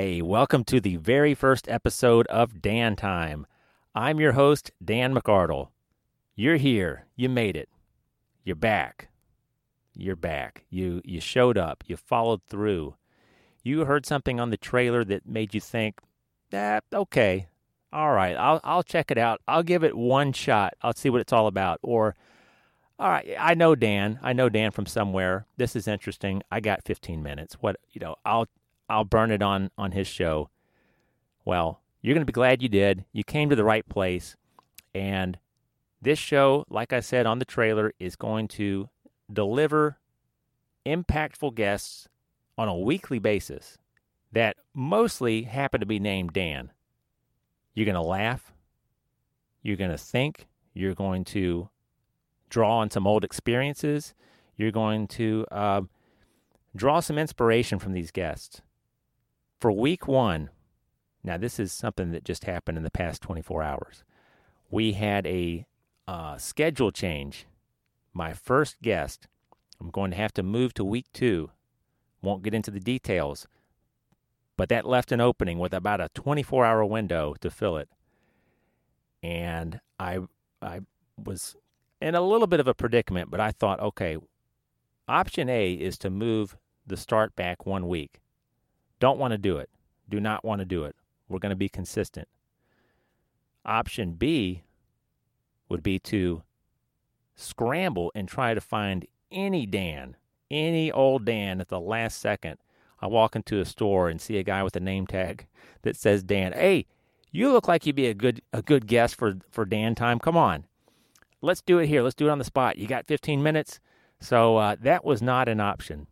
Hey, welcome to the very first episode of Dan Time. I'm your host, Dan McArdle. You're here. You made it. You're back. You showed up. You followed through. You heard something on the trailer that made you think, okay, all right, I'll check it out. I'll give it one shot. I'll see what it's all about. Or, all right, I know Dan from somewhere. This is interesting. I got 15 minutes. I'll burn it on his show. Well, you're going to be glad you did. You came to the right place. And this show, like I said on the trailer, is going to deliver impactful guests on a weekly basis that mostly happen to be named Dan. You're going to laugh. You're going to think. You're going to draw on some old experiences. You're going to draw some inspiration from these guests. For week one, now this is something that just happened in the past 24 hours. We had a schedule change. My first guest, I'm going to have to move to week two. Won't get into the details, but that left an opening with about a 24-hour window to fill it. And I was in a little bit of a predicament, but I thought, okay, option A is to move the start back 1 week. Don't want to do it. Do not want to do it. We're going to be consistent. Option B would be to scramble and try to find any old Dan at the last second. I walk into a store and see a guy with a name tag that says Dan. Hey, you look like you'd be a good guest for Dan Time. Come on. Let's do it here. Let's do it on the spot. You got 15 minutes. So that was not an option.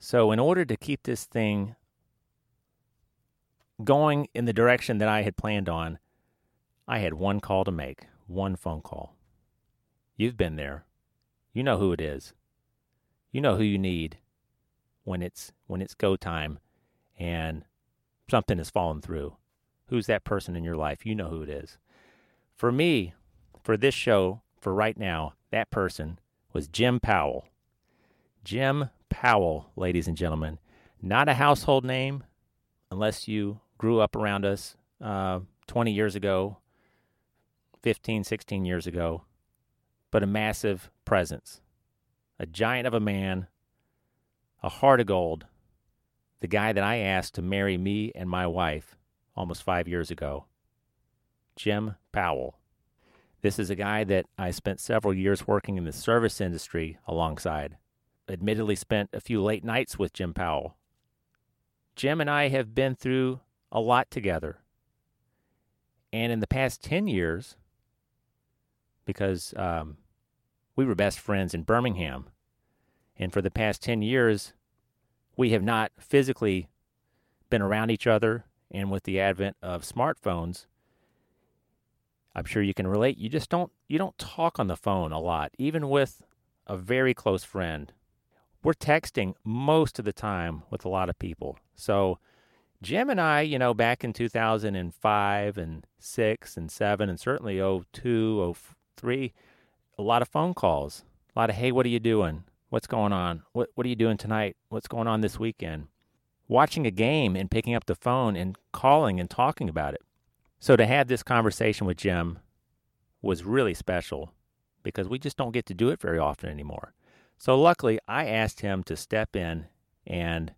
So in order to keep this thing going in the direction that I had planned on, I had one call to make, one phone call. You've been there. You know who it is. You know who you need when it's go time and something has fallen through. Who's that person in your life? You know who it is. For me, for this show, for right now, that person was Jim Powell. Jim Powell, ladies and gentlemen, not a household name unless you grew up around us 20 years ago, 15, 16 years ago, but a massive presence, a giant of a man, a heart of gold, the guy that I asked to marry me and my wife almost 5 years ago, Jim Powell. This is a guy that I spent several years working in the service industry alongside. Admittedly spent a few late nights with Jim Powell. Jim and I have been through a lot together. And in the past 10 years, because we were best friends in Birmingham, and for the past 10 years, we have not physically been around each other, and with the advent of smartphones, I'm sure you can relate, you don't talk on the phone a lot, even with a very close friend. We're texting most of the time with a lot of people. So Jim and I, back in 2005 and 6 and 7 and certainly 02, 03, a lot of phone calls, a lot of, hey, what are you doing? What's going on? What are you doing tonight? What's going on this weekend? Watching a game and picking up the phone and calling and talking about it. So to have this conversation with Jim was really special because we just don't get to do it very often anymore. So luckily, I asked him to step in, and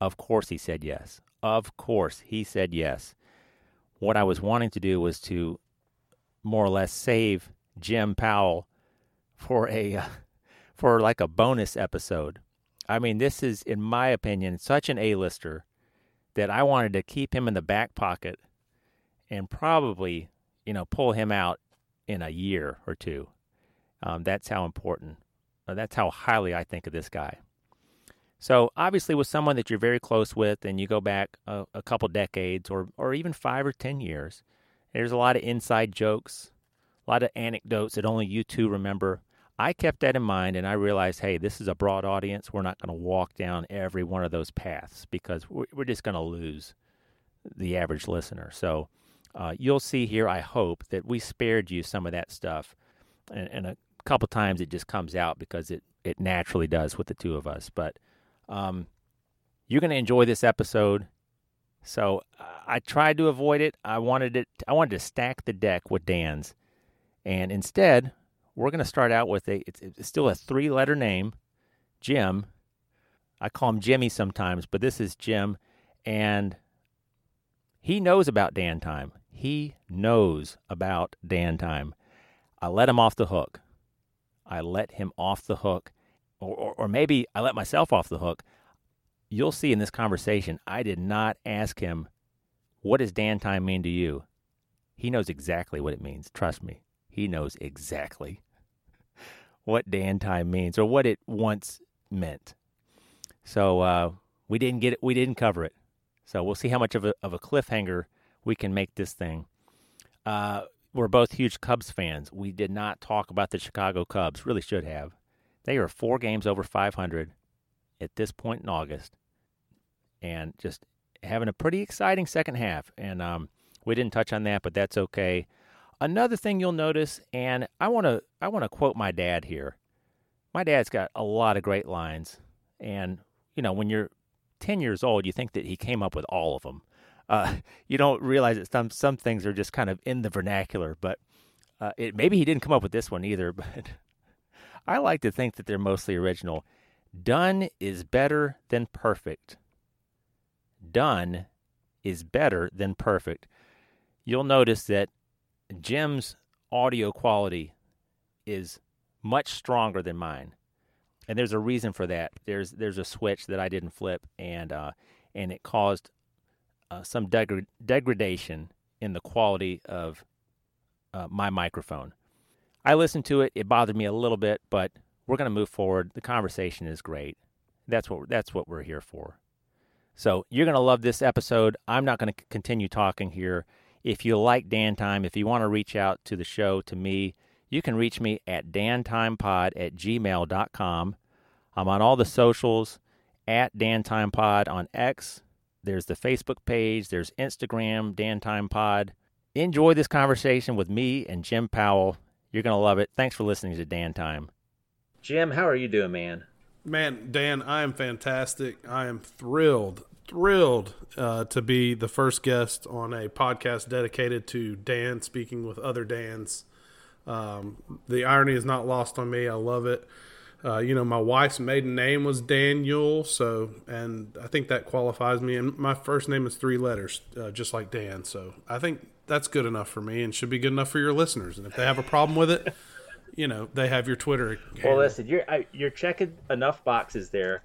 of course he said yes. Of course he said yes. What I was wanting to do was to more or less save Jim Powell for a bonus episode. I mean, this is, in my opinion, such an A-lister that I wanted to keep him in the back pocket and probably, pull him out in a year or two. That's how important. That's how highly I think of this guy. So obviously with someone that you're very close with and you go back a couple decades or even 5 or 10 years, there's a lot of inside jokes, a lot of anecdotes that only you two remember. I kept that in mind and I realized, hey, this is a broad audience. We're not going to walk down every one of those paths because we're just going to lose the average listener. So you'll see here, I hope, that we spared you some of that stuff. And a couple times it just comes out because it naturally does with the two of us. But you're going to enjoy this episode. So I tried to avoid it. I wanted to stack the deck with Dan's. And instead, we're going to start out with it's still a three-letter name, Jim. I call him Jimmy sometimes, but this is Jim. And he knows about Dan Time. He knows about Dan Time. I let him off the hook. Or maybe I let myself off the hook. You'll see in this conversation, I did not ask him, what does Dan Time mean to you? He knows exactly what it means. Trust me. He knows exactly what Dan Time means or what it once meant. So we didn't get it. We didn't cover it. So we'll see how much of a cliffhanger we can make this thing. We're both huge Cubs fans. We did not talk about the Chicago Cubs. Really should have. They are 4 games over 500 at this point in August, and just having a pretty exciting second half. And we didn't touch on that, but that's okay. Another thing you'll notice, and I want to quote my dad here. My dad's got a lot of great lines, and you know, when you're 10 years old, you think that he came up with all of them. You don't realize that some things are just kind of in the vernacular, but maybe he didn't come up with this one either, but I like to think that they're mostly original. Done is better than perfect. Done is better than perfect. You'll notice that Jim's audio quality is much stronger than mine, and there's a reason for that. There's a switch that I didn't flip, and it caused some degradation in the quality of my microphone. I listened to it. It bothered me a little bit, but we're going to move forward. The conversation is great. That's what we're here for. So you're going to love this episode. I'm not going to continue talking here. If you like Dan Time, if you want to reach out to the show, to me, you can reach me at dantimepod@gmail.com. I'm on all the socials, at dantimepod on X. There's the Facebook page. There's Instagram, dantimepod. Enjoy this conversation with me and Jim Powell. You're going to love it. Thanks for listening to Dan Time. Jim, how are you doing, man? Man, Dan, I am fantastic. I am thrilled to be the first guest on a podcast dedicated to Dan speaking with other Dans. The irony is not lost on me. I love it. My wife's maiden name was Daniel, and I think that qualifies me. And my first name is 3 letters, just like Dan. So I think that's good enough for me and should be good enough for your listeners. And if they have a problem with it, they have your Twitter account. Well, listen, you're checking enough boxes there.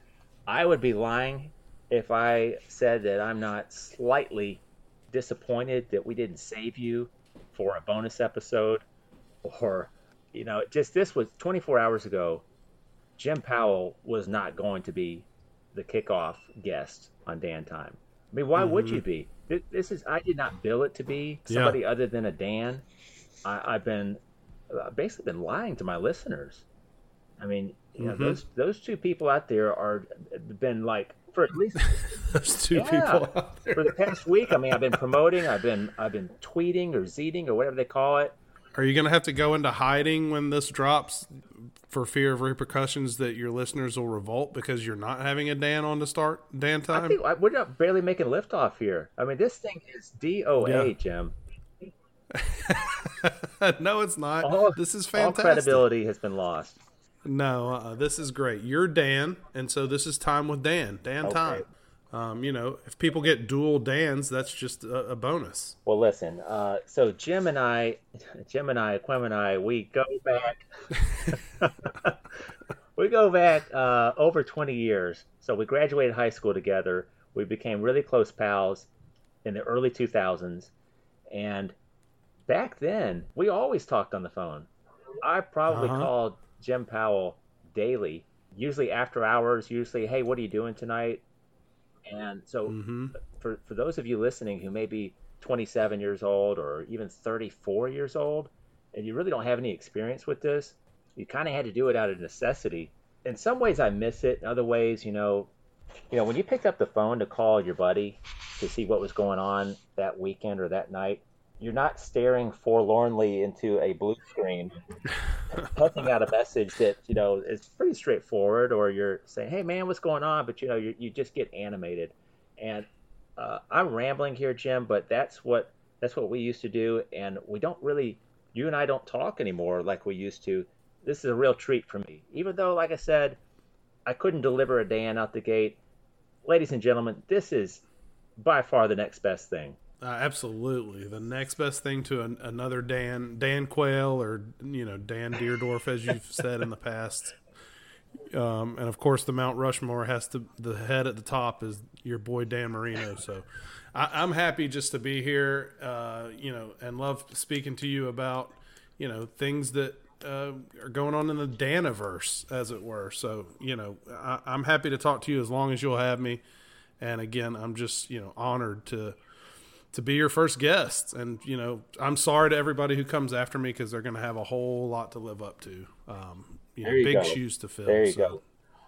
I would be lying if I said that I'm not slightly disappointed that we didn't save you for a bonus episode or, just this was 24 hours ago. Jim Powell was not going to be the kickoff guest on Dan Time. I mean, why would you be? I did not bill it to be somebody other than a Dan. I've basically been lying to my listeners. I mean, those 2 people out there are been like for at least those 2 people out there. For the past week. I mean, I've been promoting. I've been tweeting or zeeting or whatever they call it. Are you going to have to go into hiding when this drops for fear of repercussions that your listeners will revolt because you're not having a Dan on to start Dan Time? I think we're not barely making liftoff here. I mean, this thing is DOA, Jim. No, it's not. This is fantastic. All credibility has been lost. No, this is great. You're Dan, and so this is Time with Dan. Dan Time. If people get dual Dans, that's just a bonus. Well, listen, so Quim and I, we go back over 20 years. So we graduated high school together. We became really close pals in the early 2000s. And back then, we always talked on the phone. I probably called Jim Powell daily, usually after hours, usually, hey, what are you doing tonight? And so for those of you listening who may be 27 years old or even 34 years old, and you really don't have any experience with this, you kind of had to do it out of necessity. In some ways, I miss it. In other ways, when you picked up the phone to call your buddy to see what was going on that weekend or that night, you're not staring forlornly into a blue screen, pumping out a message that, is pretty straightforward, or you're saying, hey, man, what's going on? But, you just get animated. And I'm rambling here, Jim, but that's what we used to do, and we don't really, you and I don't talk anymore like we used to. This is a real treat for me. Even though, like I said, I couldn't deliver a Dan out the gate, ladies and gentlemen, this is by far the next best thing. Absolutely. The next best thing to another Dan Quayle or, Dan Deerdorf, as you've said in the past. And of course the Mount Rushmore has to, the head at the top is your boy Dan Marino. So I'm happy just to be here, and love speaking to you about, things that are going on in the Daniverse, as it were. So, I'm happy to talk to you as long as you'll have me. And again, I'm just, honored to be your first guest. And, I'm sorry to everybody who comes after me because they're going to have a whole lot to live up to. Big shoes to fill. There you go.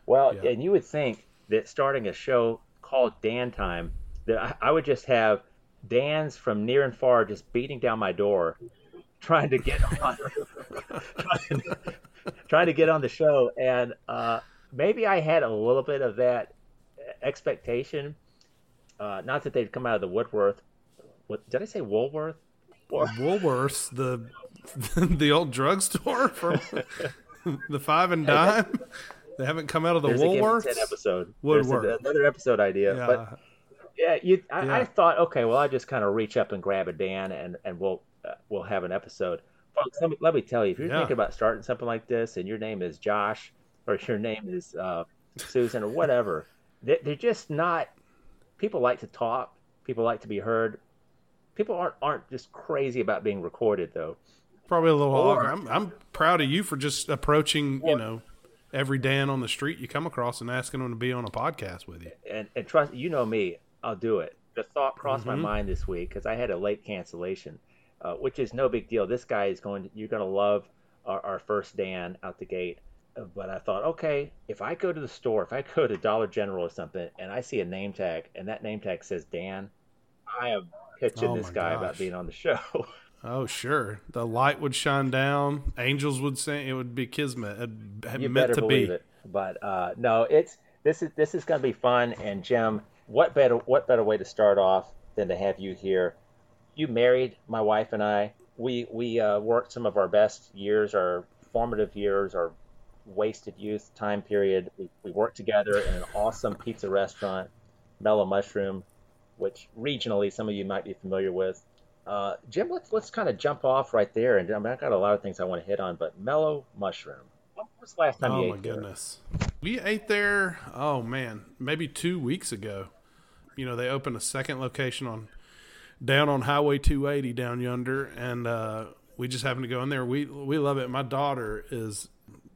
Well, yeah. And you would think that starting a show called Dan Time, that I would just have Dans from near and far just beating down my door, trying to get on, trying to get on the show. And maybe I had a little bit of that expectation. Not that they'd come out of the Woodworth. What did I say? Woolworth? Woolworth's the old drugstore from the Five and Dime. They haven't come out of the Woolworths. There's episode. Woodworth. There's another episode idea. Yeah. But yeah, I thought, okay, well, I'll just kind of reach up and grab a Dan, and we'll have an episode. Folks, let me tell you, if you're thinking about starting something like this, and your name is Josh, or your name is Susan, or whatever, they're just not. People like to talk. People like to be heard. People aren't just crazy about being recorded, though. Probably a little harder. I'm proud of you for just approaching, every Dan on the street you come across and asking them to be on a podcast with you. And trust, me, I'll do it. The thought crossed my mind this week because I had a late cancellation, which is no big deal. This guy you're going to love our first Dan out the gate. But I thought, okay, if I go to the store, if I go to Dollar General or something, and I see a name tag, and that name tag says Dan, I am pitching this guy about being on the show. Oh, sure. The light would shine down. Angels would sing. It would be kismet. It meant to be. It. But no, this is going to be fun. And Jim, what better way to start off than to have you here? You married my wife and I. We worked some of our best years, our formative years, our wasted youth time period. We worked together in an awesome pizza restaurant, Mellow Mushroom, which regionally some of you might be familiar with. Jim, let's kind of jump off right there, and I've got a lot of things I want to hit on, but Mellow Mushroom. When was the last time you ate? Oh my goodness, we ate there. Oh man, maybe 2 weeks ago. They opened a second location down on Highway 280 down yonder, and we just happened to go in there. We love it. My daughter is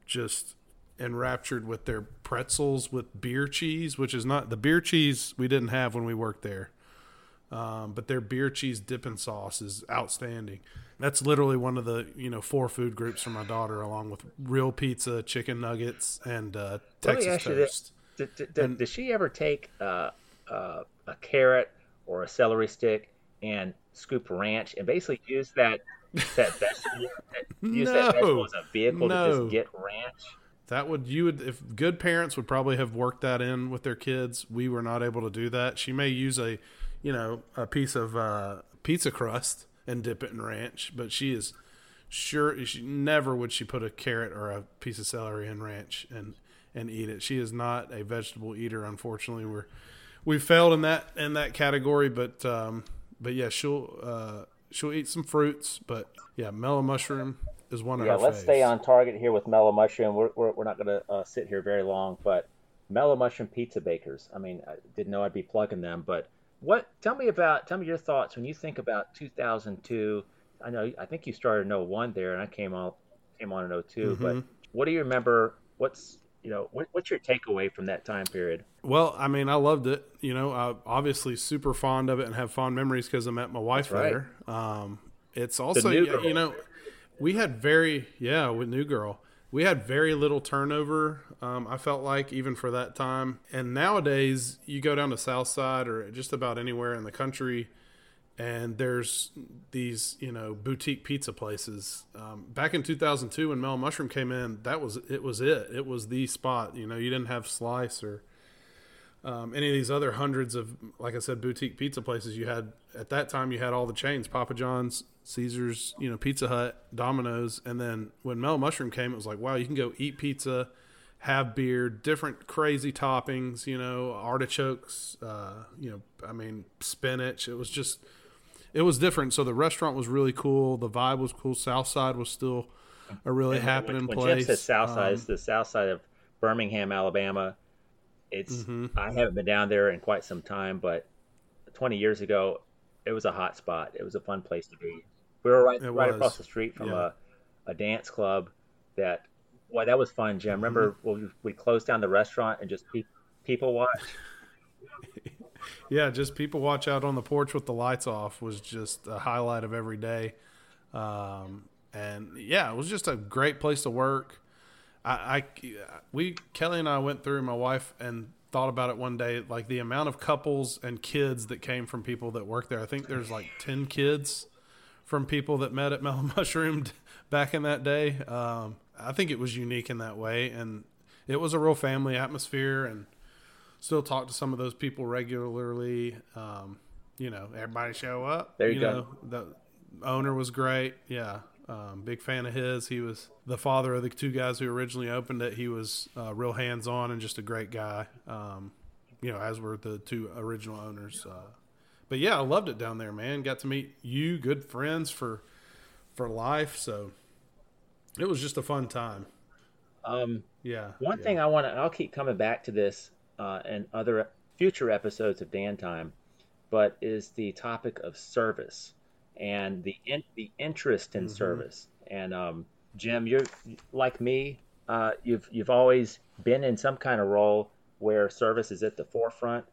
just enraptured with their pretzels with beer cheese, which is not the beer cheese we didn't have when we worked there. But their beer cheese dipping sauce is outstanding. That's literally one of the 4 food groups for my daughter, along with real pizza, chicken nuggets, and Texas toast. Does she ever take a carrot or a celery stick and scoop ranch and basically use that vegetable, that vegetable as a vehicle to just get ranch? If good parents would probably have worked that in with their kids. We were not able to do that. She may use a piece of pizza crust and dip it in ranch, but she never would put a carrot or a piece of celery in ranch and eat it. She is not a vegetable eater, unfortunately. We failed in that category, but yeah, she'll eat some fruits, but yeah, Mellow Mushroom is one of our faves. Yeah, let's stay on target here with Mellow Mushroom. We're not going to sit here very long, but Mellow Mushroom Pizza Bakers. I mean, I didn't know I'd be plugging them, but tell me your thoughts when you think about 2002. I think you started in 01 there, and I came on in 02, but what do you remember? What's your takeaway from that time period? Well, I mean, I loved it. I'm obviously super fond of it and have fond memories because I met my wife there. It's also, with New Girl, we had very little turnover, I felt like, even for that time. And nowadays, you go down to Southside or just about anywhere in the country, and there's these, boutique pizza places. Back in 2002, when Mellow Mushroom came in, that was it. It was the spot. You didn't have Slice or any of these other hundreds of, like I said, boutique pizza places you had. At that time, you had all the chains, Papa John's, Caesar's, you know, Pizza Hut, Domino's. And then when Mellow Mushroom came, it was like, wow, you can go eat pizza, have beer, different crazy toppings, you know, artichokes, you know, I mean, spinach. It was just, it was different. So the restaurant was really cool. The vibe was cool. Southside was still a really happening place. When Jim says Southside, it's the south side of Birmingham, Alabama. It's I haven't been down there in quite some time, but 20 years ago, it was a hot spot. It was a fun place to be. We were right across the street from a dance club that, well, that was fun, Jim. Remember when we closed down the restaurant and just people watch? Yeah, just people watch out on the porch with the lights off was just a highlight of every day. And yeah, it was just a great place to work. Kelly and I went through, my wife, and thought about it one day, like the amount of couples and kids that came from people that worked there. I think there's like 10 kids from people that met at Mellow Mushroom back in that day. I think it was unique in that way. And it was a real family atmosphere, and still talk to some of those people regularly. You know, everybody show up. There you go. Know, the owner was great. Yeah. Big fan of his. He was the father of the two guys who originally opened it. He was real hands-on and just a great guy, you know, as were the two original owners. But, yeah, I loved it down there, man. Got to meet you, good friends for life. So it was just a fun time. One thing I want to – I'll keep coming back to this and other future episodes of Dan Time, but is the topic of service and the interest in service. And Jim, you're like me, you've always been in some kind of role where service is at the forefront,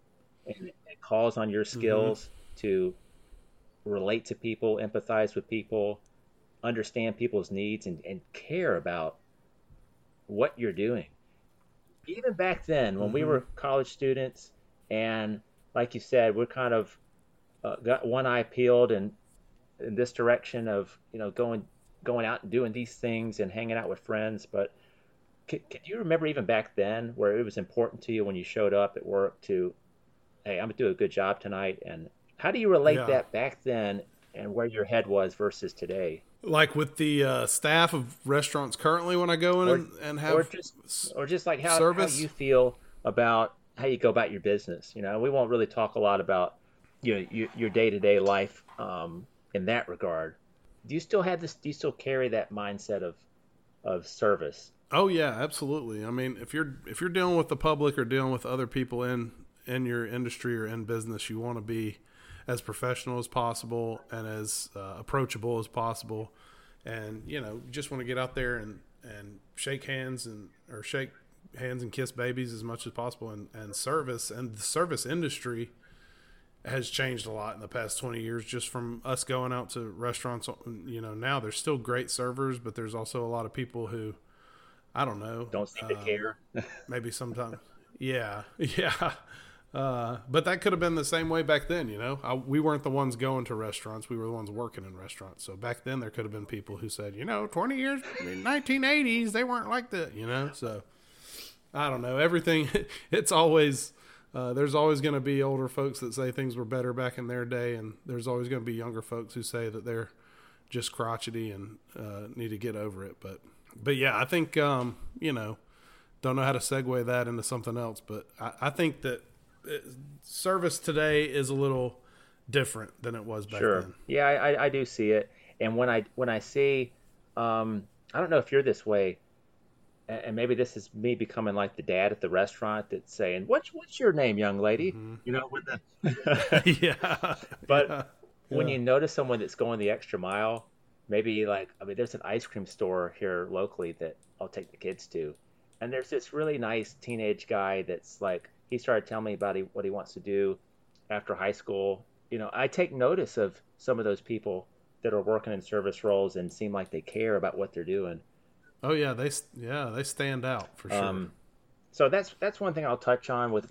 and it calls on your skills to relate to people, empathize with people, understand people's needs, and care about what you're doing. Even back then when we were college students, and like you said, we're kind of got one eye peeled and in this direction of, you know, going out and doing these things and hanging out with friends. But could you remember even back then where it was important to you when you showed up at work to, hey, I'm gonna do a good job tonight? And how do you relate that back then and where your head was versus today? Like with the staff of restaurants currently when I go in and have or just like how you feel about how you go about your business. You know, we won't really talk a lot about, you know, your day-to-day life, in that regard. Do you still have this? Do you still carry that mindset of service? Oh yeah, absolutely. I mean, if you're dealing with the public or dealing with other people in your industry or in business, you want to be as professional as possible and as approachable as possible. And, you know, you just want to get out there and shake hands and kiss babies as much as possible. And service and the service industry has changed a lot in the past 20 years, just from us going out to restaurants. You know, now there's still great servers, but there's also a lot of people who, I don't know, don't seem to care. Maybe sometimes. Yeah. But that could have been the same way back then. You know, we weren't the ones going to restaurants. We were the ones working in restaurants. So back then there could have been people who said, you know, 20 years, I mean, 1980s, they weren't like that, you know? So I don't know, everything. It's always, there's always going to be older folks that say things were better back in their day, and there's always going to be younger folks who say that they're just crotchety and need to get over it. But yeah, I think, you know, don't know how to segue that into something else, but I think that service today is a little different than it was back then. Yeah, I do see it. And when I see, I don't know if you're this way, and maybe this is me becoming like the dad at the restaurant that's saying, "What's your name, young lady?" You know, with the when you notice someone that's going the extra mile, maybe like, I mean, there's an ice cream store here locally that I'll take the kids to, and there's this really nice teenage guy that's like, he started telling me about what he wants to do after high school. You know, I take notice of some of those people that are working in service roles and seem like they care about what they're doing. Oh yeah, they stand out for sure. So that's one thing I'll touch on with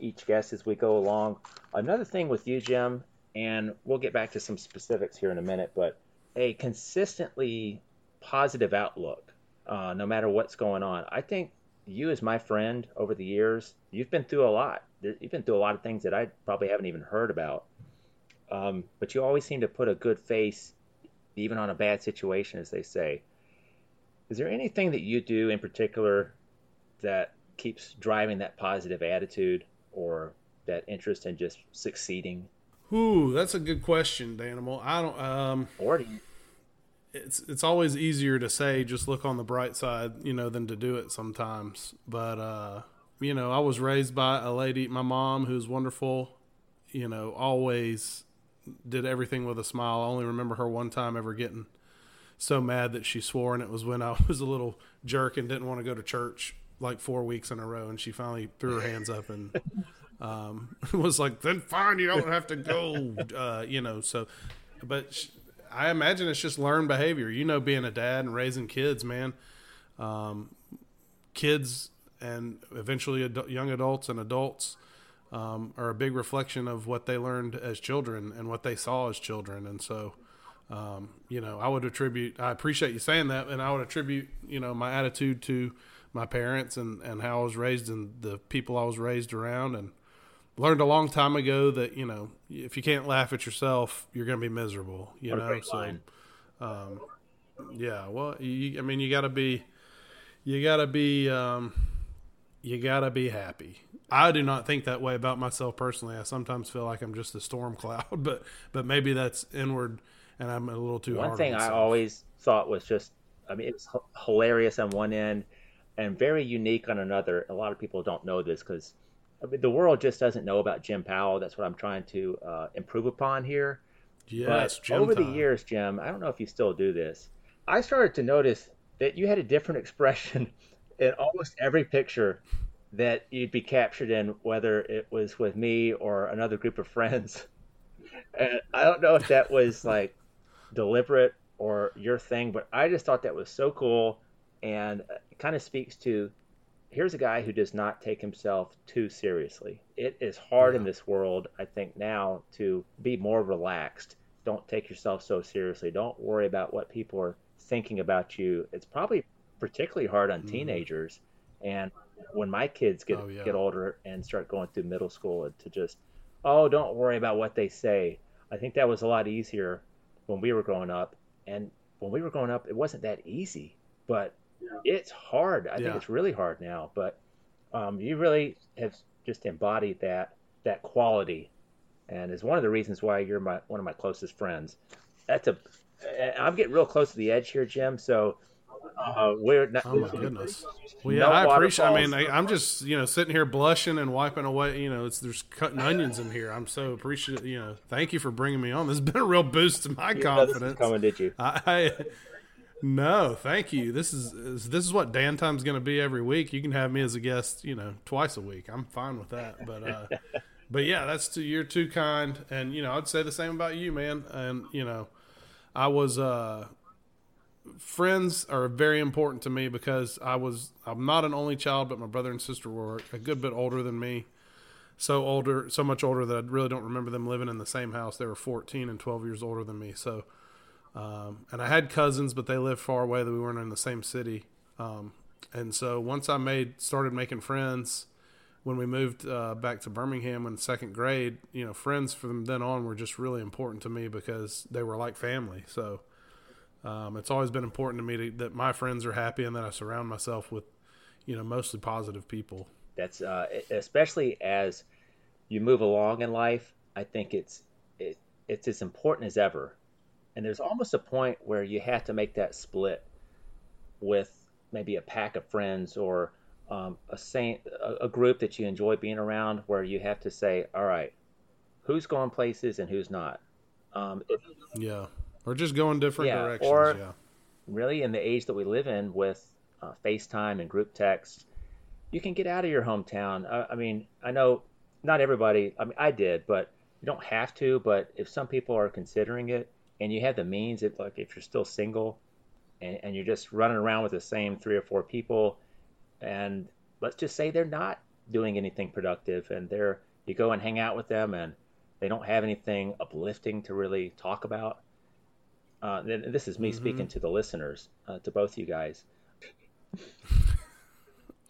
each guest as we go along. Another thing with you, Jim, and we'll get back to some specifics here in a minute, but a consistently positive outlook, no matter what's going on. I think you as my friend over the years, you've been through a lot. You've been through a lot of things that I probably haven't even heard about. But you always seem to put a good face, even on a bad situation, as they say. Is there anything that you do in particular that keeps driving that positive attitude or that interest in just succeeding? Ooh, that's a good question, Danimal. I don't. Or do you? It's always easier to say just look on the bright side, than to do it sometimes. But I was raised by a lady, my mom, who's wonderful. Always did everything with a smile. I only remember her one time ever getting so mad that she swore, and it was when I was a little jerk and didn't want to go to church like 4 weeks in a row, and she finally threw her hands up and was like, "Then fine, you don't have to go." I imagine it's just learned behavior, being a dad and raising kids, man. Kids and eventually young adults and adults are a big reflection of what they learned as children and what they saw as children. And so, I appreciate you saying that, and I would attribute, my attitude to my parents and how I was raised and the people I was raised around, and learned a long time ago that, if you can't laugh at yourself, you're going to be miserable, so, you gotta be happy. I do not think that way about myself personally. I sometimes feel like I'm just a storm cloud, but maybe that's inward and I'm a little too hard. One thing I always thought was just, it's hilarious on one end and very unique on another. A lot of people don't know this because the world just doesn't know about Jim Powell. That's what I'm trying to improve upon here. Yes, but Jim over time. The years, Jim, I don't know if you still do this. I started to notice that you had a different expression in almost every picture that you'd be captured in, whether it was with me or another group of friends. And I don't know if that was like deliberate or your thing, but I just thought that was so cool, and it kind of speaks to, here's a guy who does not take himself too seriously. It is hard in this world, I think now, to be more relaxed. Don't take yourself so seriously. Don't worry about what people are thinking about you. It's probably particularly hard on teenagers. And when my kids get older and start going through middle school, to just, don't worry about what they say. I think that was a lot easier when we were growing up. And when we were growing up, it wasn't that easy, but it's hard. I think it's really hard now, but you really have just embodied that quality, and is one of the reasons why you're one of my closest friends. I'm getting real close to the edge here, Jim. So we're not. Oh my goodness. Well, yeah, I appreciate. I'm just sitting here blushing and wiping away. There's cutting onions in here. I'm so appreciative. Thank you for bringing me on. This has been a real boost to my confidence. This was coming, did you? No, thank you. This is what Dan Time's going to be every week. You can have me as a guest, twice a week. I'm fine with that. But, but yeah, you're too kind. And, I'd say the same about you, man. And, I was, friends are very important to me because I'm not an only child, but my brother and sister were a good bit older than me. So much older that I really don't remember them living in the same house. They were 14 and 12 years older than me. So, and I had cousins, but they lived far away, that we weren't in the same city. And so once I started making friends, when we moved back to Birmingham in second grade, friends from then on were just really important to me because they were like family. So it's always been important to me that my friends are happy and that I surround myself with, mostly positive people. That's especially as you move along in life, I think it's as important as ever. And there's almost a point where you have to make that split with maybe a pack of friends or a group that you enjoy being around, where you have to say, all right, who's going places and who's not. Or just going different directions. Or really in the age that we live in with FaceTime and group text, you can get out of your hometown. I know not everybody, I did, but you don't have to. But if some people are considering it, and you have the means, if you're still single and you're just running around with the same 3 or 4 people, and let's just say they're not doing anything productive, and you go and hang out with them and they don't have anything uplifting to really talk about. This is me speaking to the listeners, to both you guys.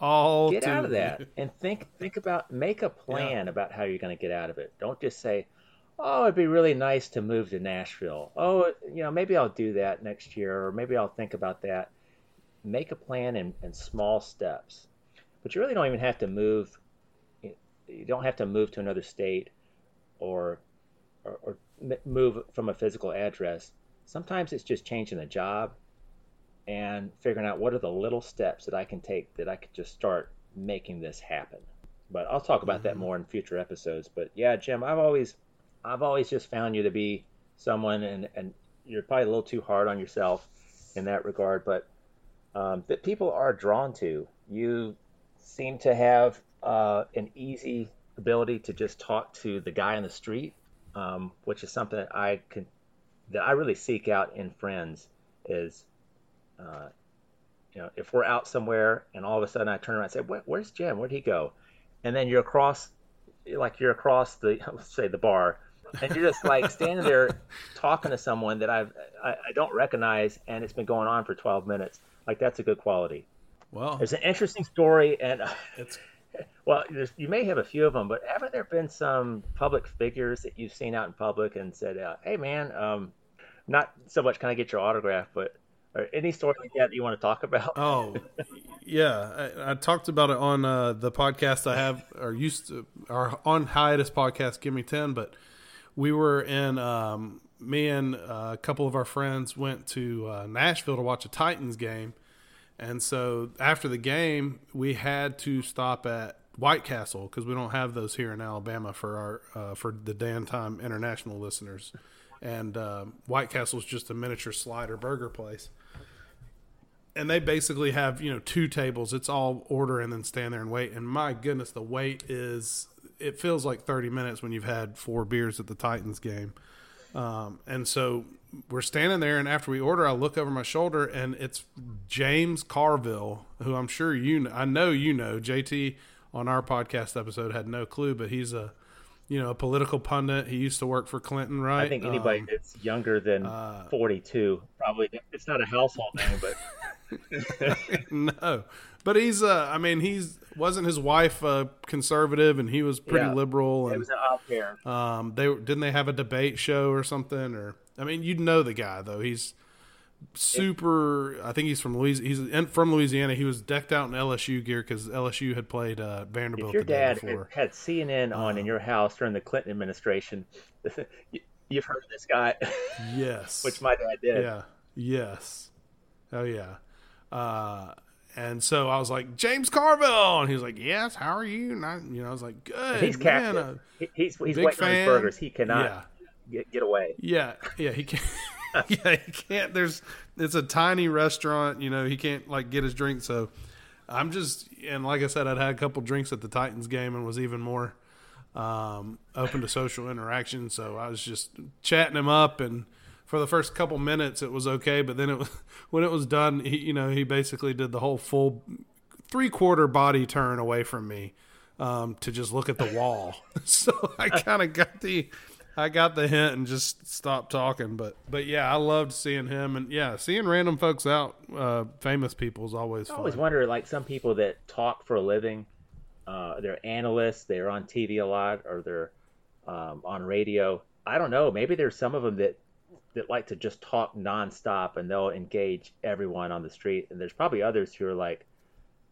all get out of that and think about, make a plan about how you're going to get out of it. Don't just say, oh, it'd be really nice to move to Nashville. Oh, you know, maybe I'll do that next year, or maybe I'll think about that. Make a plan in small steps. But you really don't even have to move. You don't have to move to another state or move from a physical address. Sometimes it's just changing a job and figuring out what are the little steps that I can take that I could just start making this happen. But I'll talk about that more in future episodes. But yeah, Jim, I've always just found you to be someone, and you're probably a little too hard on yourself in that regard, but that people are drawn to. You seem to have an easy ability to just talk to the guy on the street, which is something that I really seek out in friends is, you know, if we're out somewhere and all of a sudden I turn around and say, where's Jim? Where'd he go? And then you're across the, let's say the bar, and you're just like standing there talking to someone that I don't recognize. And it's been going on for 12 minutes. Like, that's a good quality. Well, there's an interesting story, and well, you may have a few of them, but haven't there been some public figures that you've seen out in public and said, hey man, not so much can I get your autograph, but or any story like that you want to talk about? Oh, yeah. I talked about it on the podcast I have, or used to, or on hiatus podcast, Gimmie 10, but we were in, me and a couple of our friends went to Nashville to watch a Titans game. And so after the game, we had to stop at White Castle because we don't have those here in Alabama for our for the Dan Time international listeners. And White Castle is just a miniature slider burger place. And they basically have, you know, two tables. It's all order and then stand there and wait. And my goodness, the wait is – it feels like 30 minutes when you've had four beers at the Titans game. And so we're standing there, and after we order, I look over my shoulder, and it's James Carville, who I'm sure you know. I know you know. JT on our podcast episode had no clue, but he's a political pundit. He used to work for Clinton, right? I think anybody that's younger than 42 probably. It's not a household name, but no. But he's wasn't his wife conservative, and he was pretty liberal. And it was an odd pair. They have a debate show or something, or I mean, you'd know the guy though. He's super. I think he's from Louisiana. He's from Louisiana. He was decked out in LSU gear because LSU had played Vanderbilt. If your dad had CNN on in your house during the Clinton administration, you've heard of this guy. Yes, which my dad did. Yeah. Yes. Oh yeah. And so I was like, James Carville, and he was like, yes, how are you? And I was like, good. He's captive. Man, he's waiting on his burgers. He cannot get away. Yeah, he can't. Yeah, he can't. It's a tiny restaurant. You know, he can't like get his drink. So I'm just, and like I said, I'd had a couple drinks at the Titans game and was even more open to social interaction. So I was just chatting him up, and for the first couple minutes, it was okay, but then when it was done, he basically did the whole full 3/4 body turn away from me to just look at the wall. So I kind of got the hint and just stopped talking. But yeah, I loved seeing him, and yeah, seeing random folks out, famous people is always fun. I always wonder, like some people that talk for a living, they're analysts, they're on TV a lot, or they're on radio. I don't know. Maybe there's some of them that like to just talk nonstop, and they'll engage everyone on the street. And there's probably others who are like,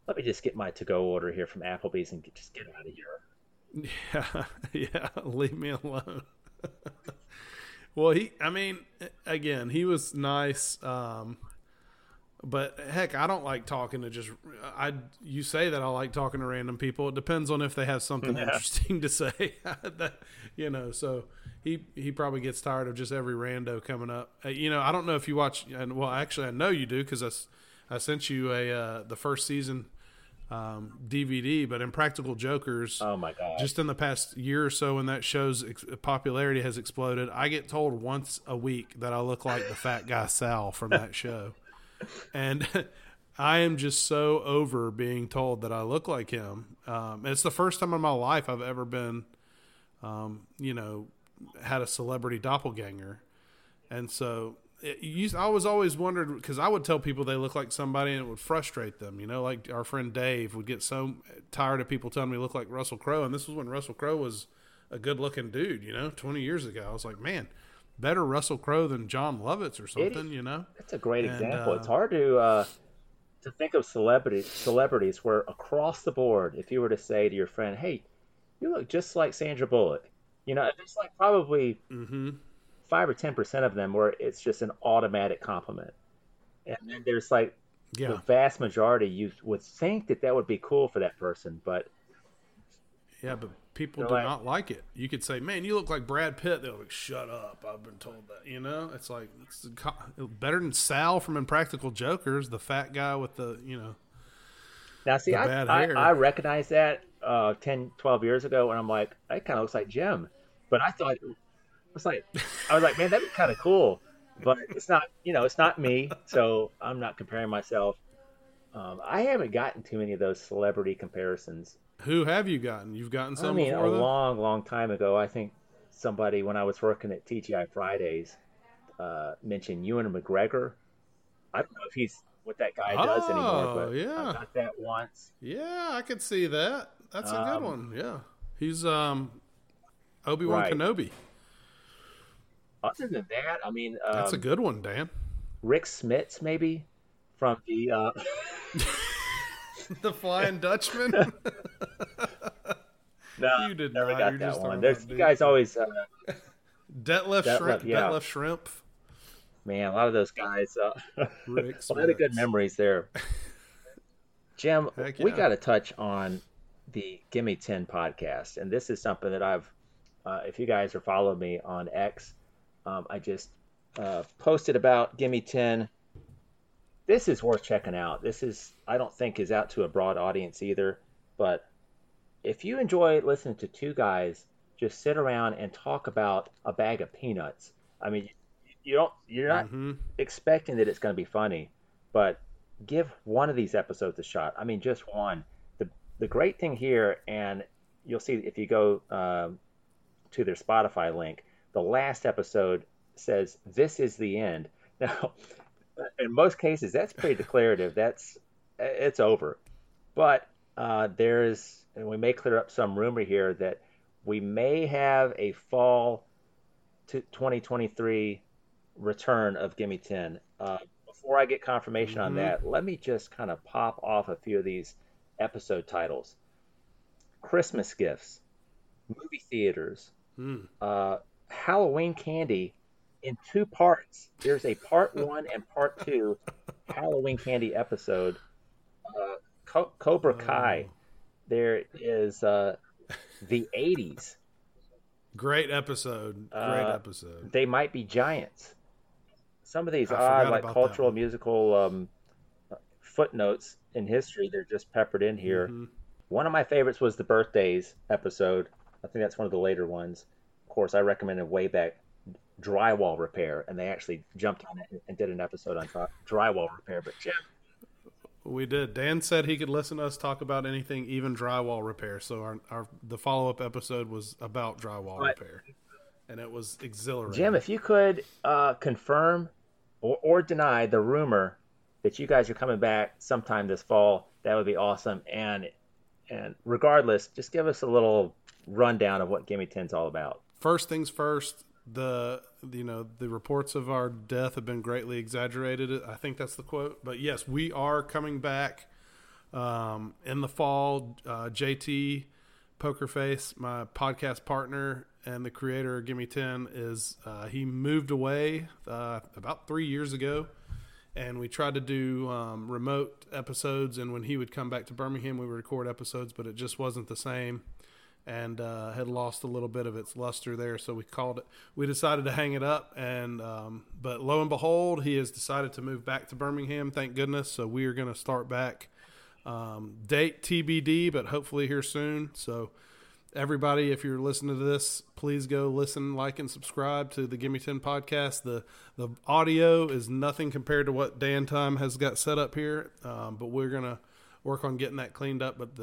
let me just get my to-go order here from Applebee's and just get out of here. Yeah, leave me alone. Well, he was nice. But heck, I don't like talking to you say that I like talking to random people. It depends on if they have something interesting to say. So... He probably gets tired of just every rando coming up. I don't know if you watch. Well, actually, I know you do because I sent you the first season DVD. But Impractical Jokers. Oh my God! Just in the past year or so, when that show's popularity has exploded, I get told once a week that I look like the fat guy Sal from that show, and I am just so over being told that I look like him. It's the first time in my life I've ever been, had a celebrity doppelganger. And so I was always wondered, because I would tell people they look like somebody and it would frustrate them. You know, like our friend Dave would get so tired of people telling me look like Russell Crowe. And this was when Russell Crowe was a good looking dude, you know, 20 years ago. I was like, man, better Russell Crowe than John Lovitz or something, you know? That's a great example. It's hard to think of celebrities where across the board, if you were to say to your friend, hey, you look just like Sandra Bullock, you know, there's like probably 5 or 10% of them where it's just an automatic compliment. And then there's like the vast majority you would think that would be cool for that person, but... Yeah, but people do not like it. You could say, man, you look like Brad Pitt. They'll be like, shut up. I've been told that, you know? It's like, it's better than Sal from Impractical Jokers, the fat guy with the, you know, now, see, bad hair. I recognized that 10, 12 years ago, and I'm like, that kind of looks like Jim. But I thought, I was like, man, that'd be kind of cool. But it's not, you know, it's not me, so I'm not comparing myself. I haven't gotten too many of those celebrity comparisons. Who have you gotten? You've gotten some before, though? Long, long time ago. I think somebody, when I was working at TGI Fridays, mentioned Ewan McGregor. I don't know if he's what that guy does anymore, but I got that once. Yeah, I could see that. That's a good one, yeah. He's Obi-Wan Kenobi. Other than that, I mean... that's a good one, Dan. Rick Smits, maybe, from the... The Flying Dutchman? No, you did never not. Got that one. There's you guys always... Detlef Shrimp. Yeah. Detlef Shrimp. Man, a lot of those guys. Rick Smits. A lot of good memories there. Jim, we got to touch on the Gimmie 10 podcast. And this is something that I've... if you guys are following me on X, I just posted about Gimmie 10. This is worth checking out. This is, I don't think, is out to a broad audience either. But if you enjoy listening to two guys just sit around and talk about a bag of peanuts, I mean, you're not expecting that it's going to be funny, but give one of these episodes a shot. I mean, just one. The great thing here, and you'll see if you go to their Spotify link, the last episode says, "This is the end." Now, in most cases, that's pretty declarative. It's over. But and we may clear up some rumor here that we may have a fall to 2023 return of Gimmie 10. Before I get confirmation on that, let me just kind of pop off a few of these episode titles. Christmas gifts, movie theaters, Halloween candy in two parts. There's a part 1 and part 2 Halloween candy episode. Cobra Kai. There is the 80s. Great episode. They Might Be Giants. Some of these odd, like cultural, musical footnotes in history, they're just peppered in here. One of my favorites was the birthdays episode. I think that's one of the later ones. Of course, I recommended way back drywall repair, and they actually jumped on it and did an episode on drywall repair. But Jim, we did. Dan said he could listen to us talk about anything, even drywall repair. So the follow-up episode was about drywall repair, and it was exhilarating. Jim, if you could confirm or deny the rumor that you guys are coming back sometime this fall, that would be awesome. And regardless, just give us a little rundown of what Gimmie 10's all about. First things first, the reports of our death have been greatly exaggerated. I think that's the quote. But yes, we are coming back in the fall. JT Poker Face, my podcast partner and the creator of Gimmie 10, is he moved away about 3 years ago, and we tried to do remote episodes. And when he would come back to Birmingham, we would record episodes, but it just wasn't the same. And had lost a little bit of its luster there, so we called it. We decided to hang it up, and but lo and behold, he has decided to move back to Birmingham. Thank goodness. So we are going to start back. Date TBD, but hopefully here soon. So everybody, if you're listening to this, please go listen, like, and subscribe to the Gimmie 10 podcast. The audio is nothing compared to what Dan Time has got set up here, but we're gonna work on getting that cleaned up. But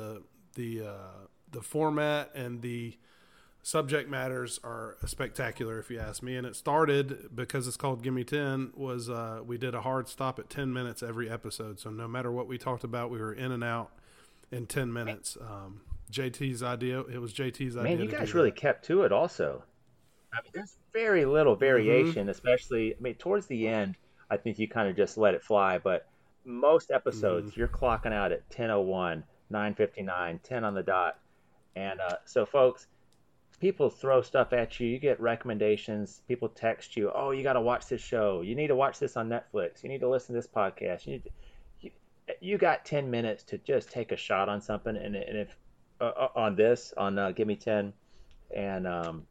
the format and the subject matters are spectacular, if you ask me. And it started, because it's called Gimmie 10, was we did a hard stop at 10 minutes every episode. So no matter what we talked about, we were in and out in 10 minutes. JT's idea. It was JT's idea. Man, you guys really kept to it also. I mean, there's very little variation, especially, I mean, towards the end, I think you kind of just let it fly. But most episodes, you're clocking out at 10:01, 9:59, 10 on the dot. And so, folks, people throw stuff at you. You get recommendations. People text you, oh, you got to watch this show. You need to watch this on Netflix. You need to listen to this podcast. You got 10 minutes to just take a shot on something. And if on Gimmie 10. And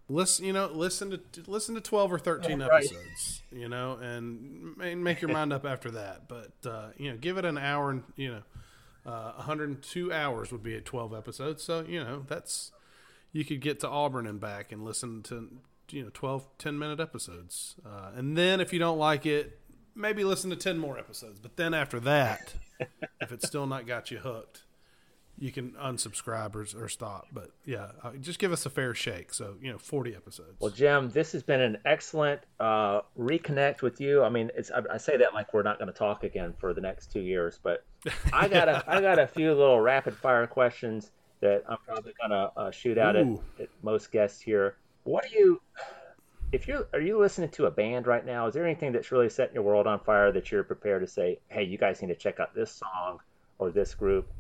listen to 12 or 13 episodes, and make your mind up after that. But give it an hour, and 102 hours would be at 12 episodes. So that's, you could get to Auburn and back and listen to 12 10-minute episodes. And then if you don't like it, maybe listen to 10 more episodes. But then after that, if it's still not got you hooked, you can unsubscribe or stop. But yeah, just give us a fair shake. So, 40 episodes. Well, Jim, this has been an excellent reconnect with you. I mean, I say that like we're not going to talk again for the next 2 years, but I got a few little rapid fire questions that I'm probably going to shoot out at most guests here. Are you listening to a band right now? Is there anything that's really setting your world on fire that you're prepared to say, hey, you guys need to check out this song or this group?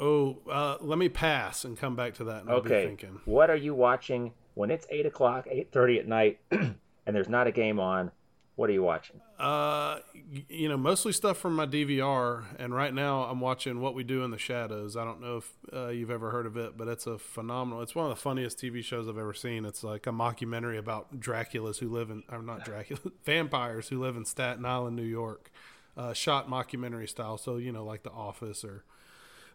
Oh, let me pass and come back to that. And okay. Be thinking. What are you watchwatching when it's 8:30 at night, and there's not a game on? What are you watching? Mostly stuff from my DVR. And right now I'm watching What We Do in the Shadows. I don't know if you've ever heard of it, but it's it's one of the funniest TV shows I've ever seen. It's like a mockumentary about vampires who live in Staten Island, New York, shot mockumentary style. So, like The Office or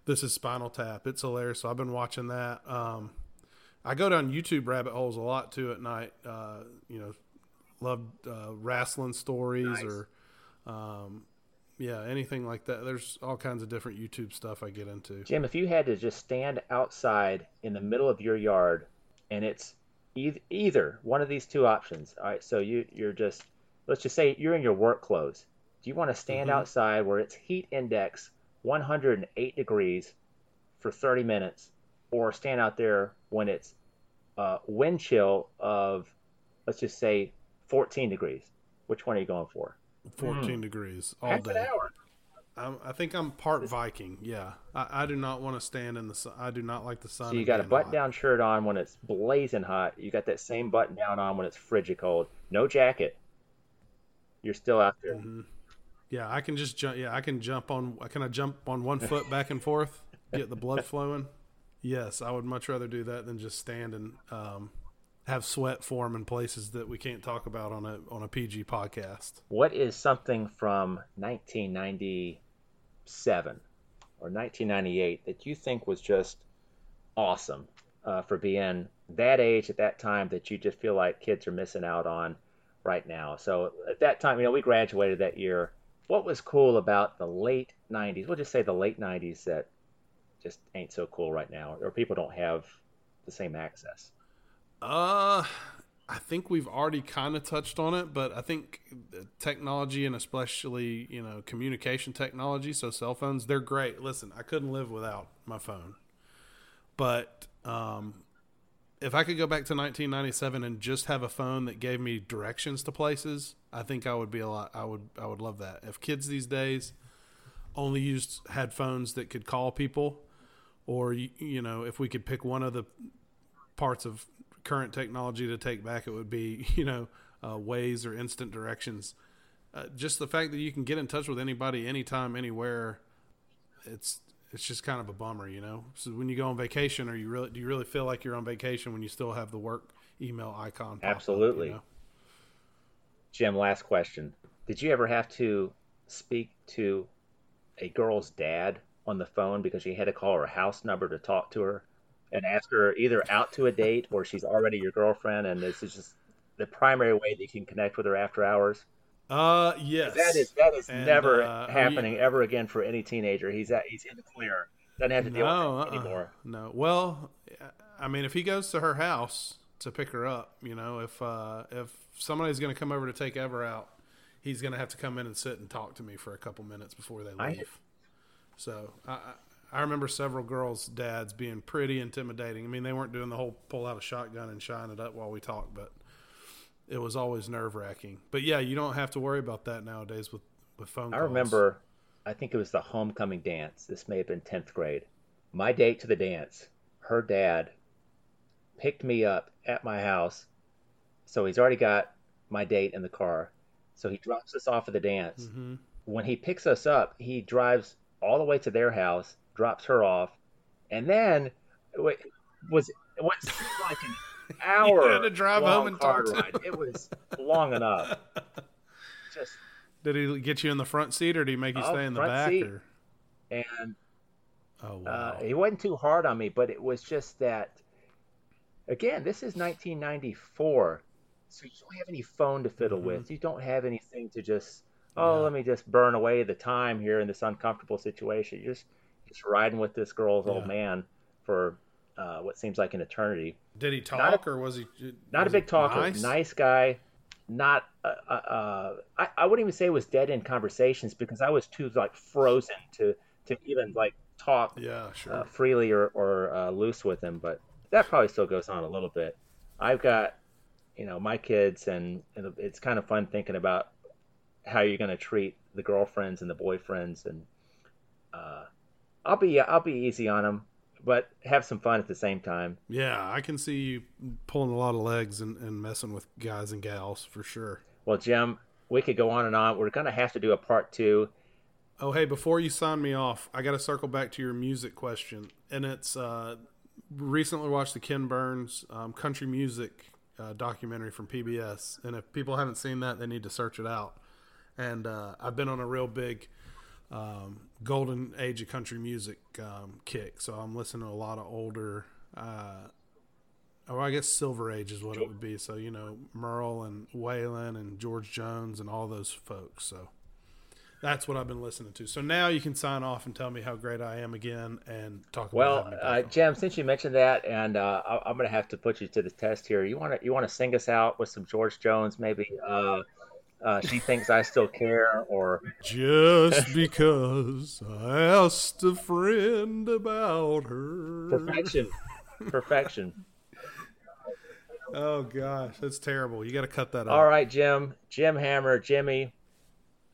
This Is Spinal Tap. It's hilarious. So I've been watching that. I go down YouTube rabbit holes a lot too at night. Loved wrestling stories. Nice. Or anything like that. There's all kinds of different YouTube stuff I get into. Jim, if you had to just stand outside in the middle of your yard, and it's either one of these two options. All right, so you're just, let's just say you're in your work clothes. Do you want to stand outside where it's heat index 108 degrees for 30 minutes, or stand out there when it's wind chill of, let's just say, 14 degrees. Which one are you going for? 14 degrees all half day. An hour. I think I'm part Viking. Yeah, I do not want to stand in the sun. I do not like the sun. So you got a button-down shirt on when it's blazing hot. You got that same button-down on when it's frigid cold. No jacket. You're still out there. Mm-hmm. Yeah, I can just jump. Yeah, I can jump on. Can I jump on one foot back and forth? Get the blood flowing. Yes, I would much rather do that than just stand and have sweat form in places that we can't talk about on a PG podcast. What is something from 1997 or 1998 that you think was just awesome for being that age at that time that you just feel like kids are missing out on right now? So at that time, we graduated that year. What was cool about the late 90s? We'll just say the late 90s that just ain't so cool right now, or people don't have the same access. I think we've already kind of touched on it, but I think technology, and especially, communication technology, so cell phones, they're great. Listen, I couldn't live without my phone. But if I could go back to 1997 and just have a phone that gave me directions to places, I think I would be I would love that. If kids these days only had phones that could call people, or, if we could pick one of the parts of current technology to take back, it would be, Waze or instant directions. Just the fact that you can get in touch with anybody, anytime, anywhere, it's just kind of a bummer, So when you go on vacation, do you really feel like you're on vacation when you still have the work email icon? Absolutely. Up, Jim, last question. Did you ever have to speak to a girl's dad on the phone because you had to call her house number to talk to her and ask her either out to a date or she's already your girlfriend, and this is just the primary way that you can connect with her after hours? Yes. That is never happening ever again for any teenager. He's in the clear. Doesn't have to deal with it anymore. No. Well, I mean, if he goes to her house to pick her up, you know, if somebody's going to come over to take Ever out, he's going to have to come in and sit and talk to me for a couple minutes before they leave. So I remember several girls' dads being pretty intimidating. I mean, they weren't doing the whole pull out a shotgun and shine it up while we talk, but it was always nerve-wracking. But, yeah, you don't have to worry about that nowadays with phone calls. I remember, I think it was the homecoming dance. This may have been 10th grade. My date to the dance, her dad picked me up at my house. So he's already got my date in the car. So he drops us off at the dance. Mm-hmm. When he picks us up, he drives all the way to their house, drops her off, and then it seemed like an hour. You had to drive home and talk to him. It was long enough. Just, did he get you in the front seat, or did he make you stay in the back? Or? And he wasn't too hard on me, but it was just that. Again, this is 1994, so you don't have any phone to fiddle mm-hmm. with. You don't have anything to just, let me just burn away the time here in this uncomfortable situation. You're just riding with this girl's old man for what seems like an eternity. Did he talk, or was he not a big talker? Nice guy. Not I wouldn't even say was dead in conversations, because I was too like frozen to even like talk freely or loose with him, but that probably still goes on a little bit. I've got, you know, my kids, and it's kind of fun thinking about how you're going to treat the girlfriends and the boyfriends, and I'll be easy on them, but have some fun at the same time. Yeah, I can see you pulling a lot of legs and messing with guys and gals for sure. Well, Jim, we could go on and on. We're going to have to do a part two. Oh, hey, before you sign me off, I got to circle back to your music question, and it's recently watched the Ken Burns country music documentary from PBS, and if people haven't seen that, they need to search it out. And I've been on a real big golden age of country music kick, so I'm listening to a lot of older, I guess silver age is what it would be. So, you know, Merle and Waylon and George Jones and all those folks. So that's what I've been listening to. So now you can sign off and tell me how great I am again and talk about it. Well, Jim, since you mentioned that, and I'm going to have to put you to the test here. You want to sing us out with some George Jones, maybe She Thinks I Still Care, or... Just because I asked a friend about her. Perfection. Oh, gosh, that's terrible. You got to cut that out. All right, Jim. Jim Hammer, Jimmy...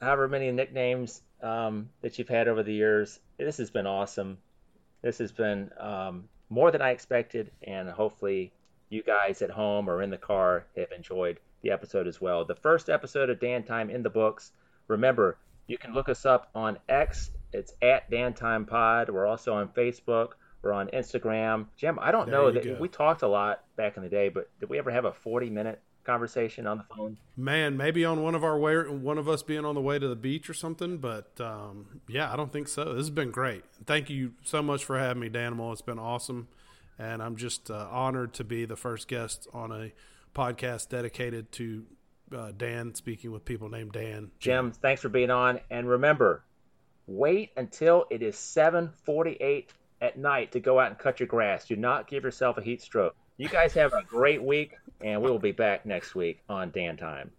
however many nicknames that you've had over the years. This has been awesome. This has been more than I expected, and hopefully you guys at home or in the car have enjoyed the episode as well. The first episode of Dan Time in the books. Remember, you can look us up on X. It's at Dan Time Pod. We're also on Facebook. We're on Instagram. Jim, I don't know that we talked a lot back in the day, but did we ever have a 40-minute conversation on the phone? Man, maybe on one of us being on the way to the beach or something, but I don't think so. This has been great. Thank you so much for having me, Danimal. It's been awesome, and I'm just honored to be the first guest on a podcast dedicated to Dan, speaking with people named Dan. Jim, thanks for being on, and remember, wait until it is 7:48 at night to go out and cut your grass. Do not give yourself a heat stroke. You guys have a great week, and we will be back next week on Dan Time.